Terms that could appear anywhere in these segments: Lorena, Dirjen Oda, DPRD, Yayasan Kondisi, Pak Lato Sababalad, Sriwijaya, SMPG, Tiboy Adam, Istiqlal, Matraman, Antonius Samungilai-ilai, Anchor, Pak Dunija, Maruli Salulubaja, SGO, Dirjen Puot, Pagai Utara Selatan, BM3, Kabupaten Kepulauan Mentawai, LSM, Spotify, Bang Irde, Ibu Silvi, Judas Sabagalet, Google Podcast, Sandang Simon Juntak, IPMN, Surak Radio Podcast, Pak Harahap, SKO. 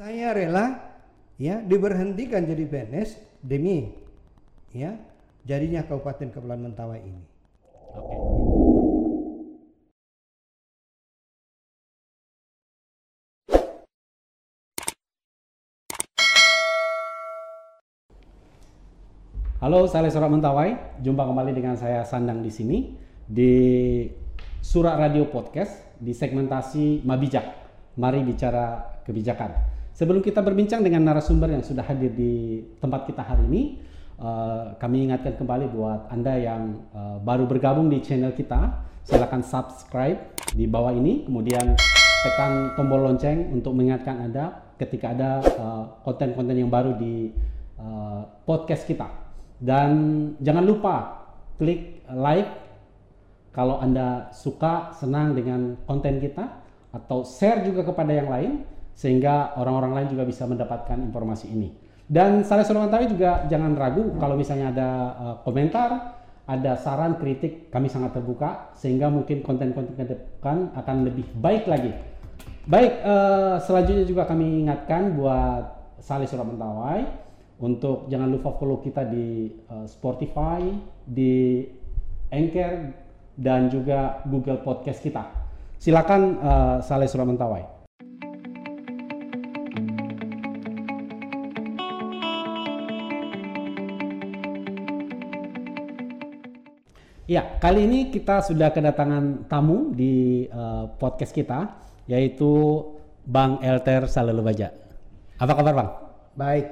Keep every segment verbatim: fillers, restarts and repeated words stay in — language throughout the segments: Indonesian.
saya rela ya diberhentikan jadi P N S demi ya jadinya Kabupaten Kepulauan Mentawai ini. Okay. Halo, saya Surak Mentawai. Jumpa kembali dengan saya Sandang di sini di Surak Radio Podcast di segmentasi Mabijak. Mari bicara kebijakan. Sebelum kita berbincang dengan narasumber yang sudah hadir di tempat kita hari ini, uh, kami ingatkan kembali buat Anda yang uh, baru bergabung di channel kita, silakan subscribe di bawah ini, kemudian tekan tombol lonceng untuk mengingatkan Anda ketika ada uh, konten-konten yang baru di uh, podcast kita. Dan jangan lupa klik like kalau Anda suka, senang dengan konten kita, atau share juga kepada yang lain sehingga orang-orang lain juga bisa mendapatkan informasi ini. Dan saya selalu juga jangan ragu kalau misalnya ada uh, komentar, ada saran, kritik, kami sangat terbuka sehingga mungkin konten-konten ke depan akan lebih baik lagi. Baik, uh, selanjutnya juga kami ingatkan buat Saleh Surak Mentawai untuk jangan lupa follow kita di uh, Spotify, di Anchor, dan juga Google Podcast kita. Silakan uh, Saleh Surak Mentawai. Ya, kali ini kita sudah kedatangan tamu di uh, podcast kita, yaitu Bang Elter Salulubaja. Apa kabar, Bang? Baik.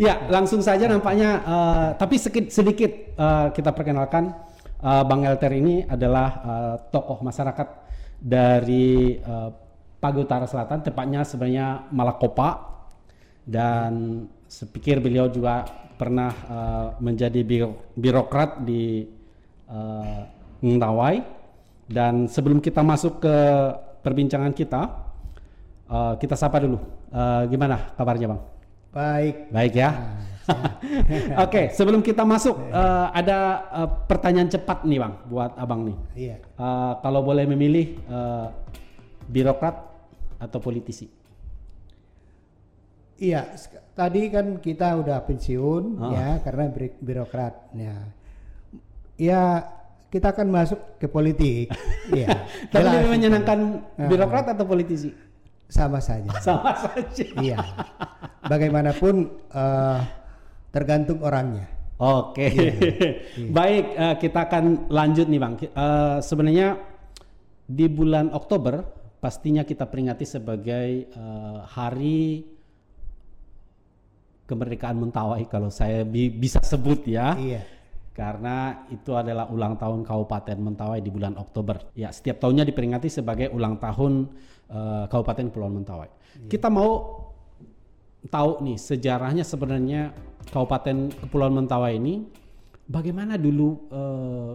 Ya, langsung saja nampaknya, uh, tapi sedikit, sedikit uh, kita perkenalkan. uh, Bang Elter ini adalah uh, tokoh masyarakat dari uh, Pagai Utara Selatan, tepatnya sebenarnya Malakopa, dan sepikir beliau juga pernah uh, menjadi biro, birokrat di uh, Mentawai. Dan sebelum kita masuk ke perbincangan kita, uh, kita sapa dulu. Uh, gimana kabarnya, Bang? Baik, baik ya. Oke, okay, sebelum kita masuk uh, ada uh, pertanyaan cepat nih, Bang, buat abang nih. Iya. Uh, kalau boleh memilih uh, birokrat atau politisi? Iya, tadi kan kita udah pensiun oh. ya, karena birokrat. Ya, ya kita akan masuk ke politik. Iya. Tapi lebih menyenangkan birokrat atau politisi? Sama saja. Sama saja. Iya. Bagaimanapun uh, tergantung orangnya. Oke. Okay. Yeah. Baik, uh, kita akan lanjut nih, Bang. Uh, sebenarnya di bulan Oktober pastinya kita peringati sebagai uh, hari kemerdekaan Mentawai, kalau saya bi- bisa sebut ya. Iya. Yeah. Karena itu adalah ulang tahun Kabupaten Mentawai di bulan Oktober. Ya, setiap tahunnya diperingati sebagai ulang tahun uh, Kabupaten Kepulauan Mentawai. Yeah. Kita mau tahu nih sejarahnya sebenarnya Kabupaten Kepulauan Mentawai ini, bagaimana dulu eh,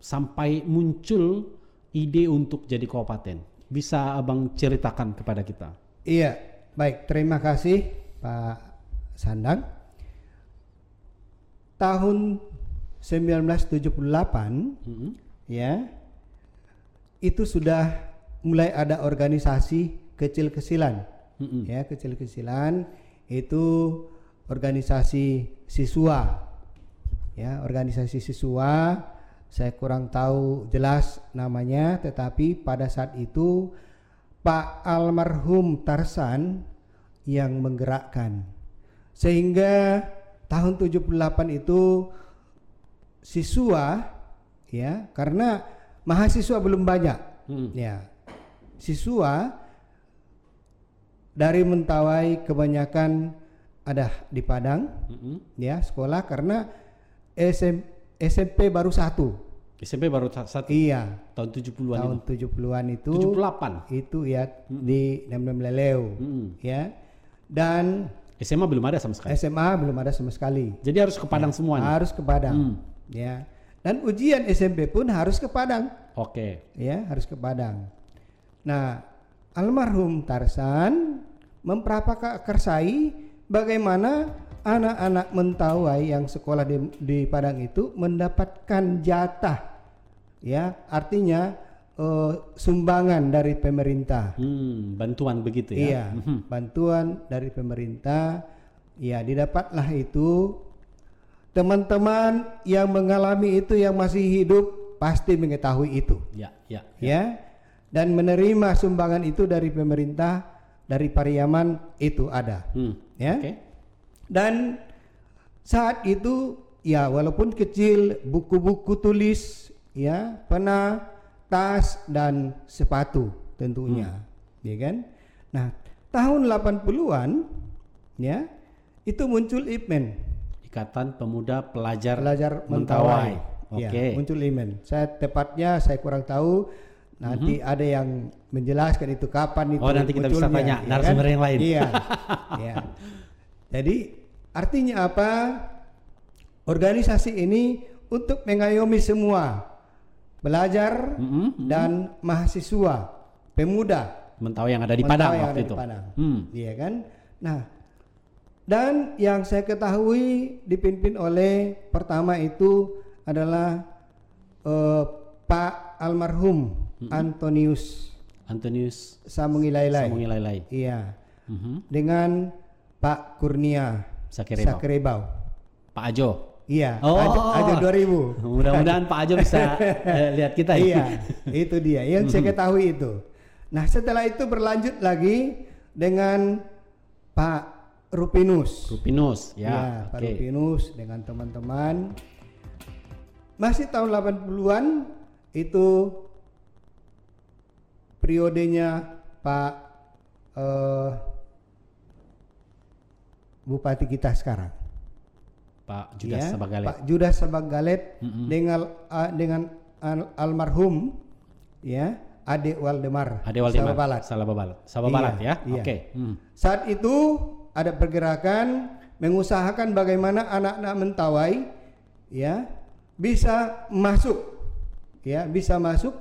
sampai muncul ide untuk jadi kabupaten. Bisa abang ceritakan kepada kita? Iya, baik, terima kasih Pak Sandang. Tahun sembilan belas tujuh puluh delapan mm-hmm. ya, itu sudah mulai ada organisasi kecil-kecilan. Mm-hmm. Ya, kecil-kecilan itu organisasi siswa, ya, organisasi siswa, saya kurang tahu jelas namanya, tetapi pada saat itu Pak almarhum Tarsan yang menggerakkan, sehingga tahun tujuh puluh delapan itu siswa, ya, karena mahasiswa belum banyak, mm-hmm. ya, siswa dari Mentawai kebanyakan ada di Padang, mm-hmm. ya, sekolah, karena S M, SMP baru satu. S M P baru satu? Iya. Tahun tujuh puluhan-an tahun itu? Tahun tujuh puluhan-an itu. tujuh puluh delapan? Itu ya, mm-hmm. di Lembeleleu, mm-hmm. ya. Dan S M A belum ada sama sekali? S M A belum ada sama sekali. Jadi harus ke Padang ya, semuanya? Harus ke Padang, mm. ya. Dan ujian S M P pun harus ke Padang. Oke. Okay. Ya, harus ke Padang. Nah, almarhum Tarsan memprapakarsai bagaimana anak-anak Mentawai yang sekolah di, di Padang itu mendapatkan jatah, ya, artinya e, uh, sumbangan dari pemerintah. Hmm, bantuan begitu ya? Iya, mm-hmm. bantuan dari pemerintah. Ya, didapatlah itu. Teman-teman yang mengalami itu, yang masih hidup, pasti mengetahui itu. Ya, ya, ya. ya? Dan menerima sumbangan itu dari pemerintah, dari Pariaman itu ada. Hmm, ya. Okay. Dan saat itu, ya walaupun kecil, buku-buku tulis, ya, pena, tas dan sepatu tentunya, hmm. ya kan? Nah, tahun delapan puluhan, ya, itu muncul I P M N, Ikatan Pemuda Pelajar, Pelajar Mentawai. Mentawai. Oke. Okay. Ya, muncul I P M N. Saya tepatnya saya kurang tahu. Nanti mm-hmm. ada yang menjelaskan itu kapan itu. Oh, nanti kita bisa tanya ya, narasumber kan? Yang lain. Iya. ya. Jadi artinya apa? Organisasi ini untuk mengayomi semua pelajar mm-hmm, dan mm-hmm. mahasiswa pemuda Mentawai yang ada di Mentawai Padang yang waktu ada itu. Di Padang. Hmm. Iya kan? Nah, dan yang saya ketahui dipimpin oleh pertama itu adalah uh, Pak almarhum mm-hmm. Antonius Antonius Samungilai-ilai. Samungilai-ilai. Iya. Mm-hmm. Dengan Pak Kurnia Sakerebau. Sakerebau. Pak Ajo. Iya, oh, Ajo, Ajo dua ribu. Mudah-mudahan Pak Ajo bisa eh, lihat kita. Iya, itu dia yang saya ketahui itu. Nah, setelah itu berlanjut lagi dengan Pak Rupinus. Rupinus, ya. ya okay. Pak Rupinus dengan teman-teman. Masih tahun delapan puluhan itu periodenya Pak eh, Bupati kita sekarang. Pak Judas ya, Sabagalet. Pak Judas Sabagalet mm-hmm. dengan uh, dengan al- almarhum ya Ade Waldemar. Ade Waldemar Salabbalat. Salabbalat. Salabbalat iya, ya. Iya. Oke. Okay. Hmm. Saat itu ada pergerakan mengusahakan bagaimana anak-anak Mentawai ya bisa masuk ya bisa masuk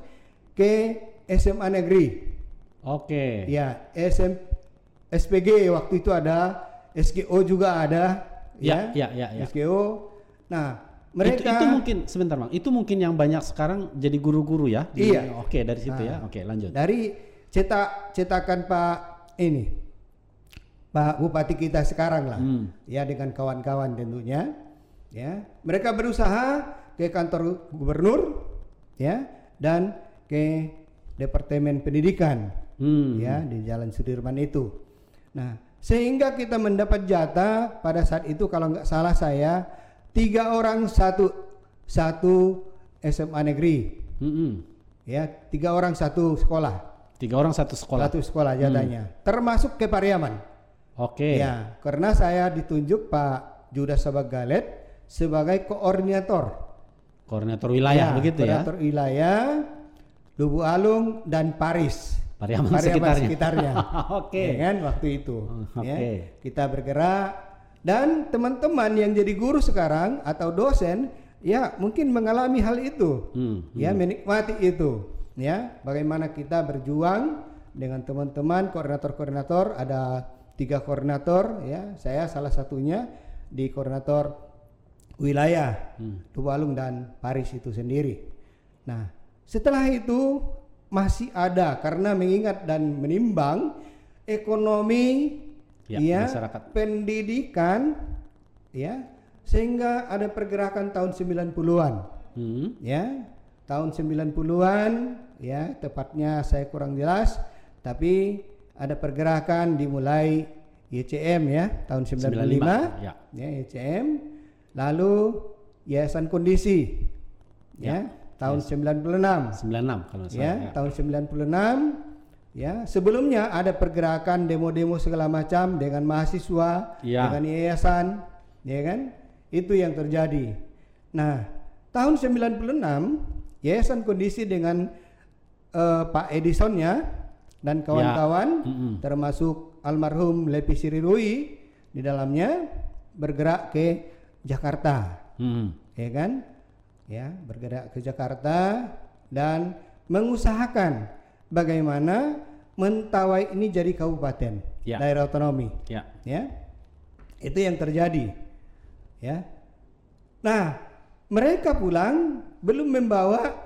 ke S M A negeri. Oke. Okay. Ya, S M S P G waktu itu ada, S G O juga ada. Ya, ya, ya, ya. S K O. Nah, mereka itu, itu mungkin sebentar, Bang. Itu mungkin yang banyak sekarang jadi guru-guru ya. Jadi, iya. Oke, okay, dari situ nah, ya. Oke, okay, lanjut. Dari cetak cetakan Pak ini, Pak Bupati kita sekarang lah, hmm. ya dengan kawan-kawan tentunya. Ya, mereka berusaha ke kantor gubernur, ya, dan ke Departemen Pendidikan, hmm. ya di Jalan Sudirman itu. Nah. Sehingga kita mendapat jatah pada saat itu kalau nggak salah saya tiga orang satu satu S M A negeri, mm-hmm. ya tiga orang satu sekolah, tiga orang satu sekolah, satu sekolah jatahnya, mm. termasuk ke Pariaman. Oke. Okay. Ya karena saya ditunjuk Pak Judas Sabagalet sebagai koordinator, koordinator wilayah ya, begitu ya, koordinator wilayah Lubu Alung dan Paris. Pariaman sekitarnya, sekitarnya. Oke okay. ya kan waktu itu okay. ya, kita bergerak dan teman-teman yang jadi guru sekarang atau dosen ya mungkin mengalami hal itu hmm, ya hmm. menikmati itu ya bagaimana kita berjuang dengan teman-teman koordinator-koordinator ada tiga koordinator ya saya salah satunya di koordinator wilayah hmm. Tubalung dan Paris itu sendiri. Nah setelah itu masih ada karena mengingat dan menimbang ekonomi ya, ya masyarakat. Pendidikan ya sehingga ada pergerakan tahun sembilan puluhan hmm. ya tahun sembilan puluhan ya tepatnya saya kurang jelas tapi ada pergerakan dimulai Y C M ya tahun sembilan puluh lima ya, ya Y C M lalu Yayasan Kondisi ya, ya. Tahun sembilan puluh enam sembilan puluh enam kalau saya ya, ya. Tahun sembilan puluh enam ya sebelumnya ada pergerakan demo-demo segala macam dengan mahasiswa ya. Dengan yayasan ya kan itu yang terjadi. Nah tahun sembilan puluh enam Yayasan Kondisi dengan uh, Pak Edisonnya dan kawan-kawan ya. Mm-hmm. termasuk almarhum Lepi Sirirui di dalamnya bergerak ke Jakarta mm. ya kan ya bergerak ke Jakarta dan mengusahakan bagaimana Mentawai ini jadi kabupaten ya. Daerah otonomi ya. Ya itu yang terjadi ya. Nah mereka pulang belum membawa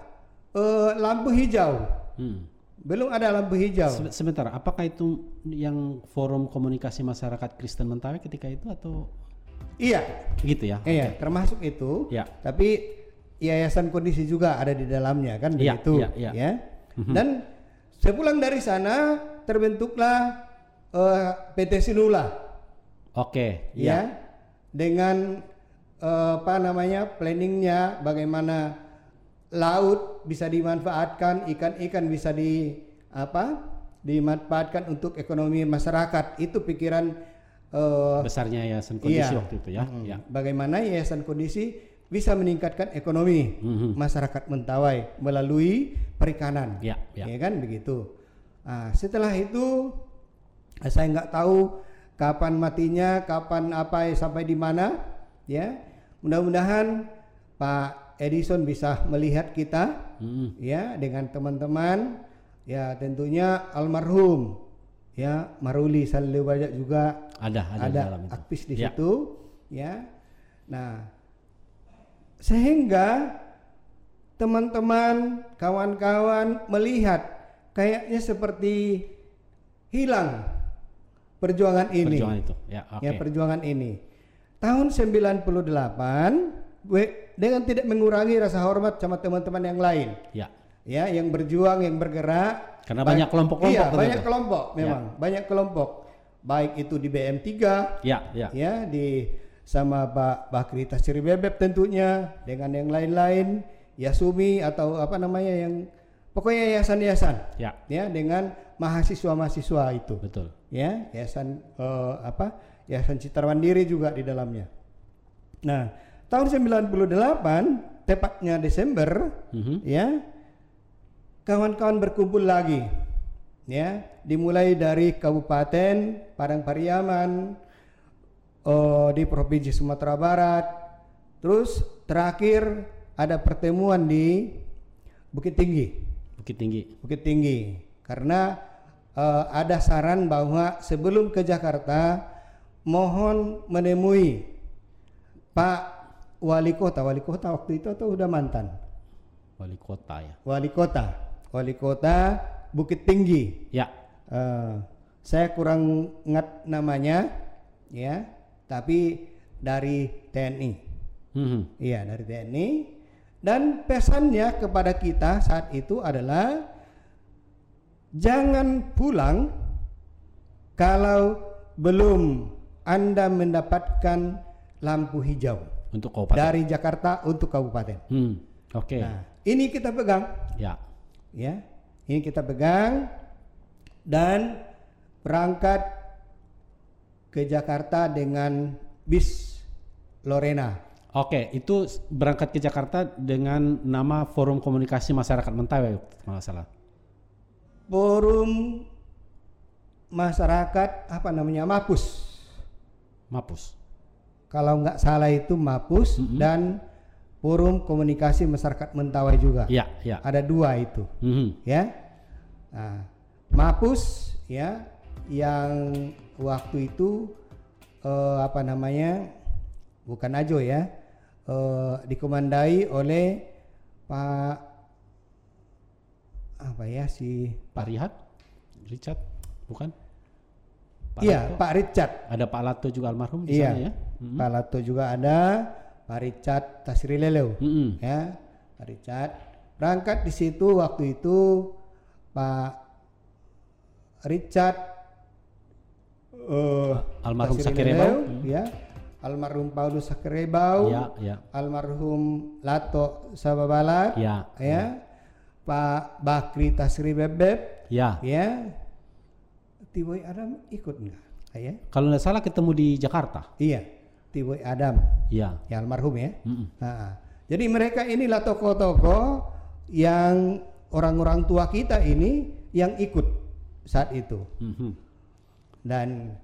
uh, lampu hijau Hmm. Belum ada lampu hijau. Sebentar, apakah itu yang forum komunikasi masyarakat Kristen Mentawai ketika itu atau? Iya, gitu ya. Iya, okay. Termasuk itu. Ya. Tapi yayasan kondisi juga ada di dalamnya kan ya, begitu, ya. ya. ya? Mm-hmm. Dan sepulang dari sana terbentuklah uh, P T Sinula. Oke. Okay, ya. ya. Dengan uh, apa namanya planningnya bagaimana laut bisa dimanfaatkan, ikan-ikan bisa di apa dimanfaatkan untuk ekonomi masyarakat, itu pikiran uh, besarnya yayasan kondisi iya. waktu itu ya. Mm-hmm. ya. Bagaimana yayasan kondisi bisa meningkatkan ekonomi mm-hmm. masyarakat Mentawai melalui perikanan, ya, ya. ya kan begitu. Nah, setelah itu saya nggak tahu kapan matinya, kapan apa sampai di mana, ya. Mudah-mudahan Pak Edison bisa melihat kita, hmm. ya, dengan teman-teman, ya, tentunya almarhum, ya, Maruli Salulubaja juga ada, ada, ada aktif di ya. situ, ya. Nah, sehingga teman-teman, kawan-kawan melihat kayaknya seperti hilang perjuangan ini, perjuangan itu, ya, okay. ya perjuangan ini. Tahun sembilan puluh delapan dengan tidak mengurangi rasa hormat sama teman-teman yang lain, ya, ya yang berjuang, yang bergerak. Karena banyak kelompok-kelompok. Iya, banyak itu. kelompok memang, ya. banyak kelompok. Baik itu di B M tiga, ya, ya, ya di sama Pak Bakri Tasir Bebep tentunya, dengan yang lain-lain, Yasumi atau apa namanya yang pokoknya yayasan-yayasan, ya, ya dengan mahasiswa-mahasiswa itu, betul, ya yayasan uh, apa, yayasan Citra Mandiri juga di dalamnya. Nah. Tahun sembilan puluh delapan, tepatnya Desember, mm-hmm. ya, kawan-kawan berkumpul lagi, ya, dimulai dari Kabupaten Padang Pariaman, oh, di Provinsi Sumatera Barat, terus terakhir ada pertemuan di Bukit Tinggi. Bukit Tinggi. Bukit Tinggi, karena uh, ada saran bahwa sebelum ke Jakarta, mohon menemui Pak Wali kota, wali kota waktu itu atau udah mantan? Wali kota ya. Wali kota, wali kota Bukit Tinggi. Ya. Uh, saya kurang ingat namanya, ya. Tapi dari T N I. Mm-hmm. Iya dari T N I. Dan pesannya kepada kita saat itu adalah jangan pulang kalau belum Anda mendapatkan lampu hijau. Untuk kabupaten. Dari Jakarta untuk kabupaten. Hmm, Oke. Okay. Nah, ini kita pegang. Ya. Ya. Ini kita pegang dan berangkat ke Jakarta dengan bis Lorena. Oke, okay, itu berangkat ke Jakarta dengan nama Forum Komunikasi Masyarakat Mentawai, kalau salah. Forum Masyarakat apa namanya? MAPUS. MAPUS. Kalau nggak salah itu MAPUS mm-hmm. dan Forum Komunikasi Masyarakat Mentawai juga. Ya, ya. Ada dua itu, mm-hmm. ya. Nah, MAPUS ya, yang waktu itu uh, apa namanya, bukan Ajo ya, uh, dikomandai oleh Pak apa ya si Pak Rihat, Richard, bukan? Pak iya, Lato. Pak Richard. Ada Pak Lato juga almarhum di iya, sana ya. Mm-hmm. Pak Lato juga ada, Pak Richard Tasrilelew. Mm-hmm. Ya, Pak Richard. Berangkat di situ waktu itu Pak Richard uh, almarhum Sakerebau, ya. Almarhum Paulus Sakerebau, ya, ya. Almarhum Lato Sababalad, ya, ya. ya. Pak Bakri Tasir Bebep, ya. ya. Tiboy Adam ikut enggak? Ya. Kalau enggak salah ketemu di Jakarta. Iya, Tiboy Adam. Iya. Ya almarhum ya. Nah, jadi mereka inilah tokoh-tokoh yang orang-orang tua kita ini yang ikut saat itu. Mm-hmm. Dan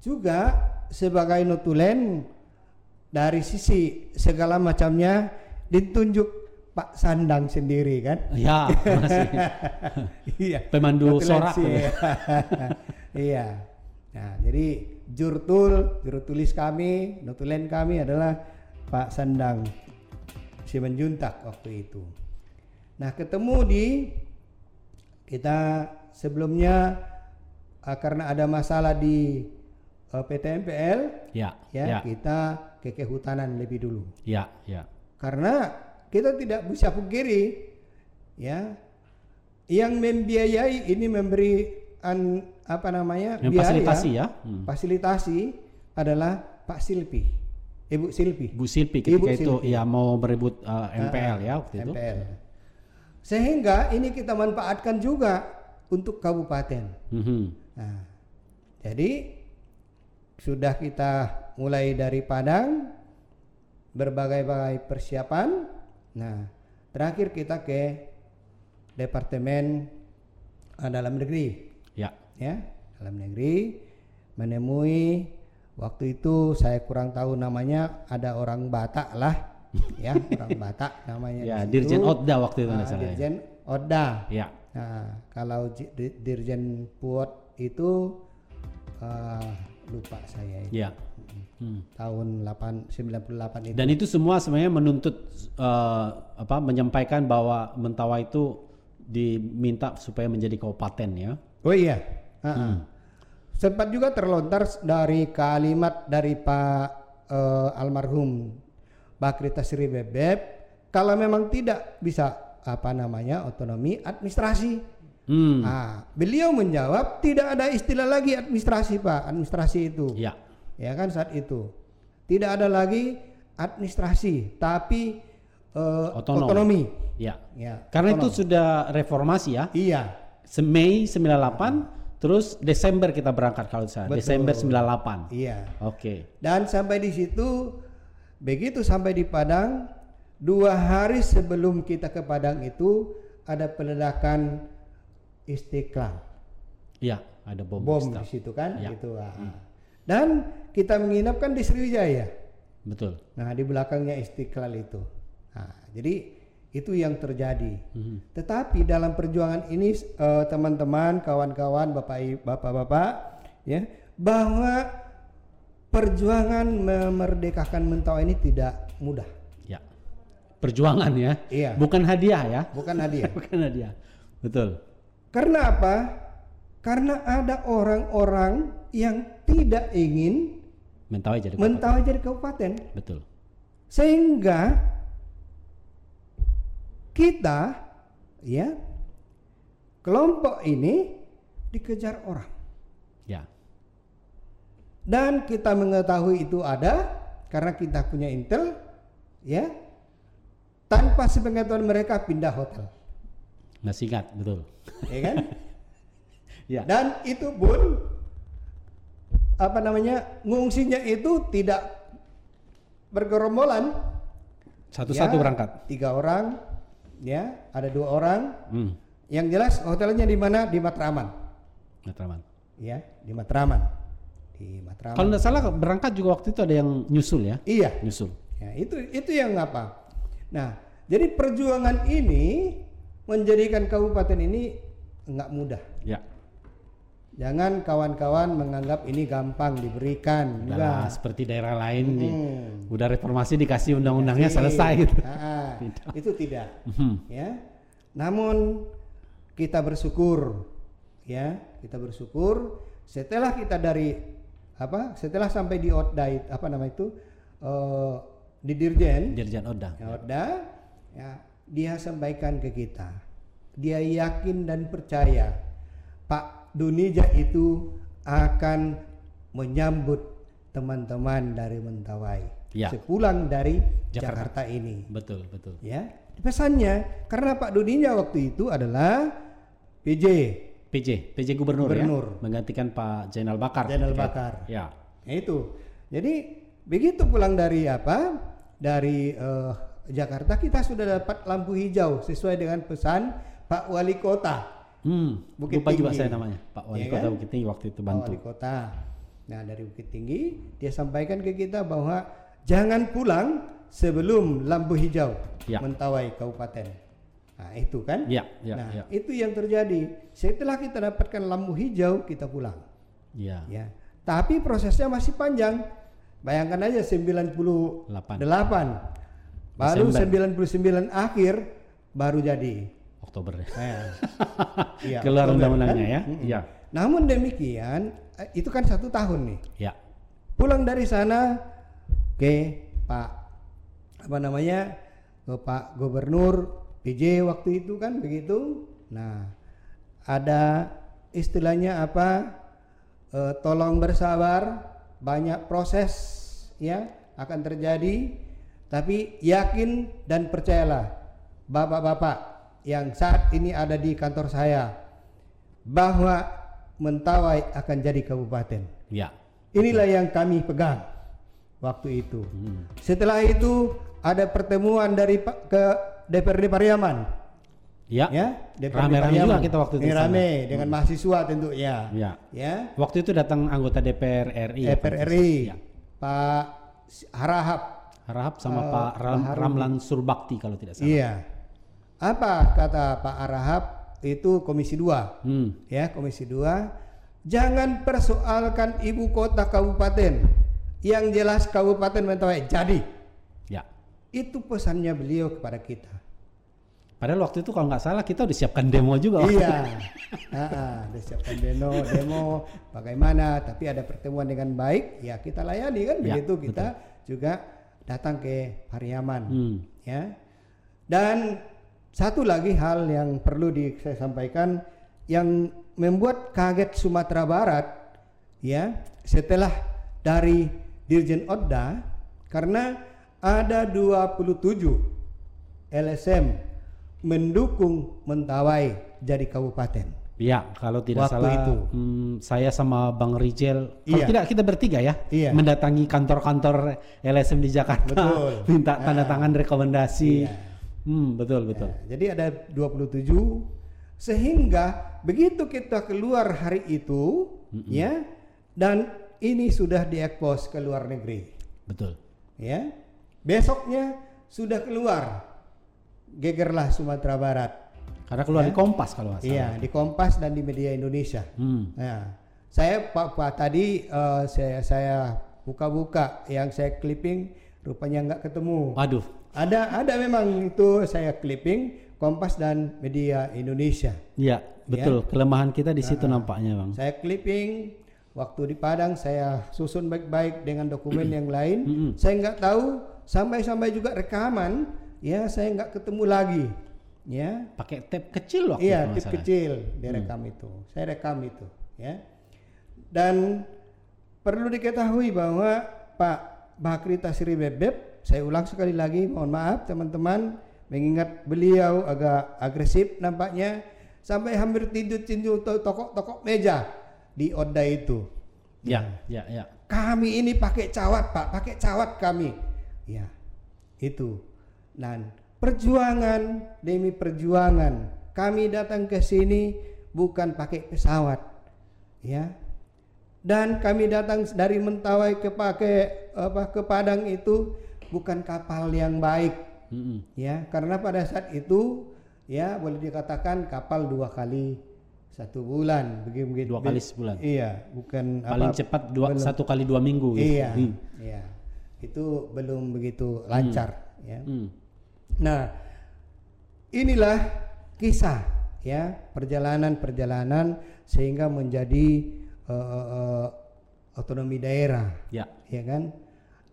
juga sebagai notulen dari sisi segala macamnya ditunjuk Pak Sandang sendiri kan? Ya, masih. Iya. Pemandu sorak. Ya. Iya. Nah, jadi jurtul, jurutulis kami, notulen kami adalah Pak Sandang Simon Juntak waktu itu. Nah, ketemu di Kita sebelumnya uh, karena ada masalah di uh, P T M P L, ya, ya, ya, kita ke kehutanan lebih dulu. Ya, ya. Karena kita tidak bisa pungkiri, ya, yang membiayai ini memberi an, apa namanya biaya, fasilitasi ya, hmm. fasilitasi adalah Pak Silvi. Ibu Silvi. Bu Silvi ketika Ibu itu Silvi. ya mau berebut uh, M P L nah, ya waktu M P L. itu. Sehingga ini kita manfaatkan juga untuk kabupaten. Mm-hmm. Nah, jadi sudah kita mulai dari Padang, berbagai-bagai persiapan. Nah, terakhir kita ke Departemen uh, Dalam Negeri. Ya. Ya, Dalam Negeri menemui. Waktu itu saya kurang tahu namanya, ada orang Batak lah, ya, orang Batak namanya. Ya, Dirjen Oda waktu itu. Nah, Dirjen Oda. Ya. Nah, kalau Dirjen Puot itu uh, lupa saya. Itu. Ya. Hmm. Tahun delapan sembilan puluh delapan itu. Dan itu semua sebenarnya menuntut uh, apa? Menyampaikan bahwa Mentawai itu diminta supaya menjadi kabupaten ya. Oh iya. Uh-uh. Hmm. Sempat juga terlontar dari kalimat dari Pak uh, almarhum Bakri Tasir Bebep, kalau memang tidak bisa apa namanya otonomi administrasi. Hmm. Nah, beliau menjawab tidak ada istilah lagi administrasi Pak, administrasi itu. Ya. Ya kan saat itu. Tidak ada lagi administrasi, tapi uh, otonom. otonomi. Ya. Ya, karena otonom. Itu sudah reformasi ya. Iya. Mei sembilan puluh delapan nah. Terus Desember kita berangkat kalau saya. Desember sembilan puluh delapan. Iya. Oke. Okay. Dan sampai di situ, begitu sampai di Padang, dua hari sebelum kita ke Padang itu ada peledakan Istiqlal. Iya, ada bom. Bom di situ kan, ya. Gitu. Hmm. Dan kita menginapkan di Sriwijaya. Betul. Nah, di belakangnya Istiqlal itu. Nah, jadi itu yang terjadi. Mm-hmm. Tetapi dalam perjuangan ini uh, teman-teman, kawan-kawan, bapak, bapak-bapak, ya, bahwa perjuangan memerdekakan Mentawai ini tidak mudah. Ya, perjuangan ya. Iya. Bukan hadiah ya. Bukan hadiah. Bukan hadiah. Betul. Karena apa? Karena ada orang-orang yang tidak ingin Mentawai jadi kabupaten. Mentawai jadi kabupaten. Betul. Sehingga kita, ya, kelompok ini dikejar orang. Ya. Dan kita mengetahui itu ada karena kita punya intel, ya. Tanpa sepengetahuan mereka pindah hotel. Nah, singkat, betul. Ya kan? Ya. Dan itu pun apa namanya? Ngungsinya itu tidak bergerombolan. Satu-satu ya, berangkat. Tiga orang. Ya, ada dua orang. Hmm. Yang jelas hotelnya di mana? Di Matraman. Matraman. Ya, di Matraman. Di Matraman. Kalau tidak salah berangkat juga waktu itu ada yang nyusul ya? Iya. Nyusul. Ya, itu itu yang apa? Nah, jadi perjuangan ini menjadikan kabupaten ini nggak mudah. Ya. Jangan kawan-kawan menganggap ini gampang diberikan. Nah, seperti daerah lain hmm. nih, udah reformasi dikasih undang-undangnya selesai gitu. Nah, tidak. Itu tidak. Ya. Namun kita bersyukur, ya, kita bersyukur setelah kita dari apa? Setelah sampai di Oda apa nama itu? Uh, di Dirjen. Dirjen Oda. Oda, ya, dia sampaikan ke kita. Dia yakin dan percaya Pak Dunija itu akan menyambut teman-teman dari Mentawai ya. Sepulang dari Jakarta. Jakarta ini. Betul, betul. Ya, pesannya karena Pak Dunija waktu itu adalah P J, P J, P J Gubernur, Gubernur. Ya, menggantikan Pak Jenderal Bakar. Jenderal Bakar. Ya. Ya, itu. Jadi begitu pulang dari apa? Dari uh, Jakarta kita sudah dapat lampu hijau sesuai dengan pesan Pak Wali Kota. Hmm, Bukit lupa Tinggi. Juga saya namanya Pak Wali ya Kota kan? Bukit Tinggi waktu itu bantu. Pak Wali Kota. Nah, dari Bukit Tinggi dia sampaikan ke kita bahwa jangan pulang sebelum lampu hijau ya. Mentawai Kabupaten. Nah, itu kan? Ya, ya, nah, ya. Itu yang terjadi. Setelah kita dapatkan lampu hijau, kita pulang. Ya. Ya. Tapi prosesnya masih panjang. Bayangkan aja sembilan puluh delapan. delapan. Baru Desember. sembilan puluh sembilan akhir baru jadi. Oktober deh. Ya, keluar undang-undangnya kan? Ya. Mm-hmm. Ya. Namun demikian, itu kan satu tahun nih. Ya. Pulang dari sana ke Pak apa namanya ke Pak Gubernur P J waktu itu kan begitu. Nah, ada istilahnya apa? E, tolong bersabar, banyak proses ya akan terjadi. Tapi yakin dan percayalah, bapak-bapak yang saat ini ada di kantor saya, bahwa Mentawai akan jadi kabupaten. Ya. Inilah ya. Yang kami pegang waktu itu. Hmm. Setelah itu ada pertemuan dari ke D P R D Pariaman. Ya. Ya, D P R D rame-rame Pariaman. Juga kita waktu itu. Rame dengan hmm. mahasiswa tentunya. Ya. Ya. Waktu itu datang anggota D P R R I. D P R R I. Ya. Pak Harahap. Harahap sama uh, Pak Ram, Ramlan Surbakti kalau tidak salah. Iya. Apa kata Pak Harahap itu Komisi dua. Hmm. Ya, Komisi dua, jangan persoalkan ibu kota kabupaten. Yang jelas Kabupaten Mentawai jadi. Ya. Itu pesannya beliau kepada kita. Padahal waktu itu kalau nggak salah kita udah siapkan demo juga. Iya. Heeh, udah siapkan demo, demo bagaimana tapi ada pertemuan dengan baik, ya kita layani kan begitu ya, kita betul. Juga datang ke Pariaman, hmm. ya. Dan satu lagi hal yang perlu di, saya sampaikan yang membuat kaget Sumatera Barat, ya. Setelah dari Dirjen Oda, karena ada dua puluh tujuh L S M mendukung Mentawai jadi kabupaten. Iya, kalau tidak waktu salah itu. Hmm, saya sama Bang Rizal, kalau iya. tidak kita bertiga ya, iya. mendatangi kantor-kantor L S M di Jakarta, betul. Minta nah. tanda tangan rekomendasi. Iya. Hmm, betul, betul. Nah, jadi ada dua puluh tujuh, sehingga begitu kita keluar hari itu, mm-mm. ya, dan ini sudah diekspos ke luar negeri. Betul. Ya, besoknya sudah keluar, gegerlah Sumatera Barat. Karena keluar ya? Di Kompas kalau nggak salah. Iya, di Kompas dan di media Indonesia. Hmm. Nah, saya Pak, Pak tadi uh, saya saya buka-buka yang saya clipping rupanya nggak ketemu. Waduh. Ada ada memang itu saya clipping Kompas dan media Indonesia. Iya, betul. Ya? Kelemahan kita di situ nah, nampaknya, Bang. Saya clipping waktu di Padang saya susun baik-baik dengan dokumen yang lain. Saya nggak tahu sampai-sampai juga rekaman, ya saya nggak ketemu lagi. Ya, pakai tape kecil waktu iya, itu. Iya, tape kecil direkam hmm. itu. Saya rekam itu, ya. Dan perlu diketahui bahwa Pak Bakri Tasir Bebep, saya ulang sekali lagi, mohon maaf teman-teman, mengingat beliau agak agresif nampaknya sampai hampir tinju-tinju tokok-tokok meja di Oda itu. Ya, ya, ya. Kami ini pakai cawat, Pak, pakai cawat kami. Ya. Itu. Dan perjuangan demi perjuangan, kami datang ke sini bukan pakai pesawat, ya. Dan kami datang dari Mentawai ke pakai apa ke Padang itu bukan kapal yang baik, mm-hmm. ya. Karena pada saat itu, ya boleh dikatakan kapal dua kali satu bulan, begitu. Dua kali sebulan. Iya, bukan paling apa, cepat dua, belum, satu kali dua minggu. Iya, gitu. Iya. Itu belum begitu lancar, mm. ya. Mm. Nah, inilah kisah ya perjalanan-perjalanan sehingga menjadi uh, uh, otonomi daerah, ya. Ya kan?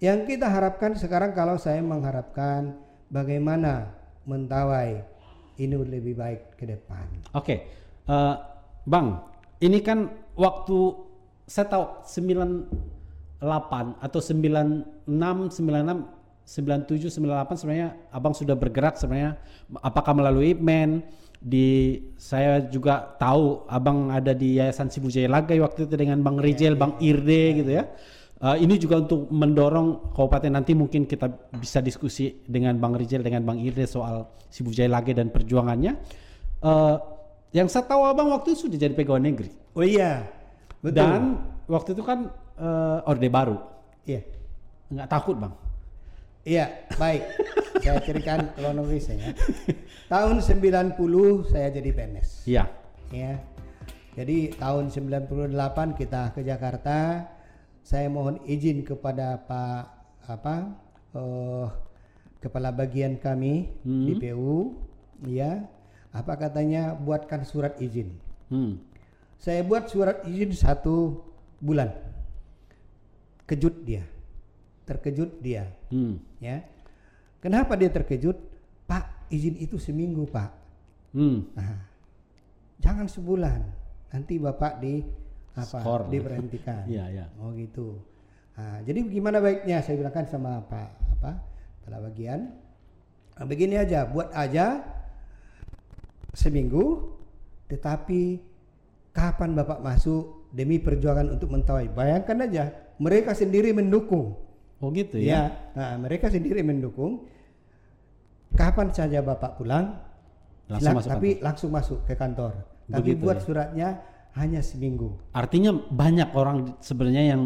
Yang kita harapkan sekarang kalau saya mengharapkan bagaimana Mentawai ini lebih baik ke depan. Oke, okay. uh, Bang, ini kan waktu saya tahu sembilan delapan atau sembilan enam sembilan enam sembilan tujuh sembilan delapan sebenarnya Abang sudah bergerak sebenarnya apakah melalui I P M N di saya juga tahu Abang ada di Yayasan Sibujaya Lagai waktu itu dengan Bang Rijal, ya, Bang ya, Irde ya. Gitu ya. Uh, ini juga untuk mendorong kabupaten nanti mungkin kita bisa diskusi dengan Bang Rijal dengan Bang Irde soal Sibujaya Lagai dan perjuangannya. Uh, yang saya tahu Abang waktu itu sudah jadi pegawai negeri. Oh iya. Betul. Dan waktu itu kan uh, Orde Baru. Iya. Enggak takut, Bang? Iya, baik. Saya ceritakan kronologisnya ya. Tahun sembilan puluh saya jadi P N S. Iya. Ya. Jadi tahun sembilan puluh delapan kita ke Jakarta. Saya mohon izin kepada Pak apa? Eh, kepala bagian kami hmm. di P U, ya. apa katanya, buatkan surat izin. Hmm. Saya buat surat izin satu bulan. Kejut dia, terkejut dia. Hmm. Ya, kenapa dia terkejut? Pak, izin itu seminggu, Pak. Hmm. Nah, jangan sebulan. Nanti bapak di apa? Skor. Diberhentikan. Iya, iya. Oh gitu. Nah, jadi gimana baiknya? Saya bilangkan sama Pak apa? Kepala bagian. Nah, begini aja, buat aja seminggu. Tetapi kapan bapak masuk demi perjuangan untuk Mentawai? Bayangkan aja, mereka sendiri mendukung. Oh gitu ya. Ya, nah, mereka sendiri mendukung. Kapan saja bapak pulang, langsung silak, tapi kantor. Langsung masuk ke kantor. Begitu, tapi buat ya? Suratnya hanya seminggu. Artinya banyak orang sebenarnya yang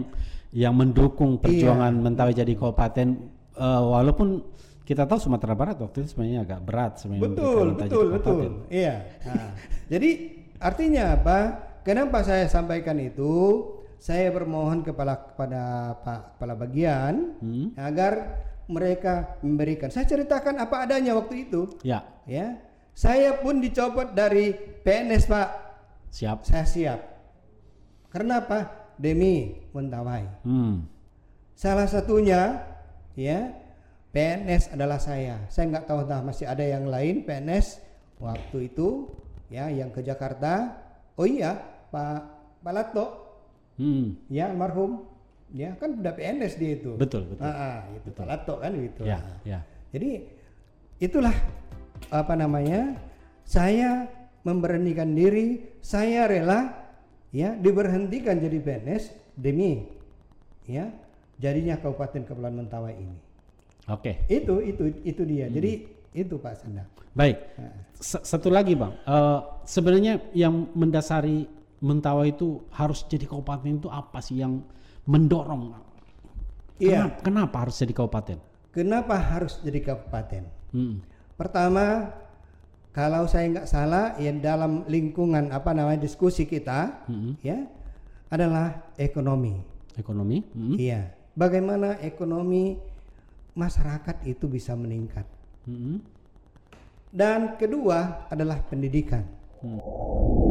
yang mendukung perjuangan iya. Mentawai jadi kabupaten, uh, walaupun kita tahu Sumatera Barat waktu itu sebenarnya agak berat sebenarnya. Betul, betul, betul. Iya. Nah, jadi artinya apa? Kenapa saya sampaikan itu? Saya bermohon kepala kepada Pak Kepala Bagian hmm. agar mereka memberikan. Saya ceritakan apa adanya waktu itu. Ya. Ya. Saya pun dicopot dari P N S, Pak. Siap. Saya siap. Karena apa? Demi Mentawai. Hmm. Salah satunya, ya. P N S adalah saya. Saya nggak tahu, nah masih ada yang lain P N S waktu itu ya yang ke Jakarta. Oh iya, Pak Pak Lato, hmm. ya almarhum, ya kan udah P N S dia itu. Betul betul. Ah, ah, itu betul. Pak Lato kan gitu. Ya, ah. ya. Jadi itulah apa namanya, saya memberanikan diri, saya rela ya diberhentikan jadi P N S demi ya jadinya Kabupaten Kepulauan Mentawai ini. Oke. Okay. Itu itu itu dia. Hmm. Jadi itu Pak Sandang. Baik. Satu lagi Bang. Uh, sebenarnya yang mendasari Mentawai itu harus jadi kabupaten itu apa sih yang mendorong? Iya. Kenapa, kenapa harus jadi kabupaten? Kenapa harus jadi kabupaten? Hmm. Pertama, kalau saya nggak salah, ya dalam lingkungan apa namanya diskusi kita, hmm. ya adalah ekonomi. Ekonomi? Hmm. Iya. Bagaimana ekonomi masyarakat itu bisa meningkat. Mm-hmm. Dan kedua adalah pendidikan. Mm.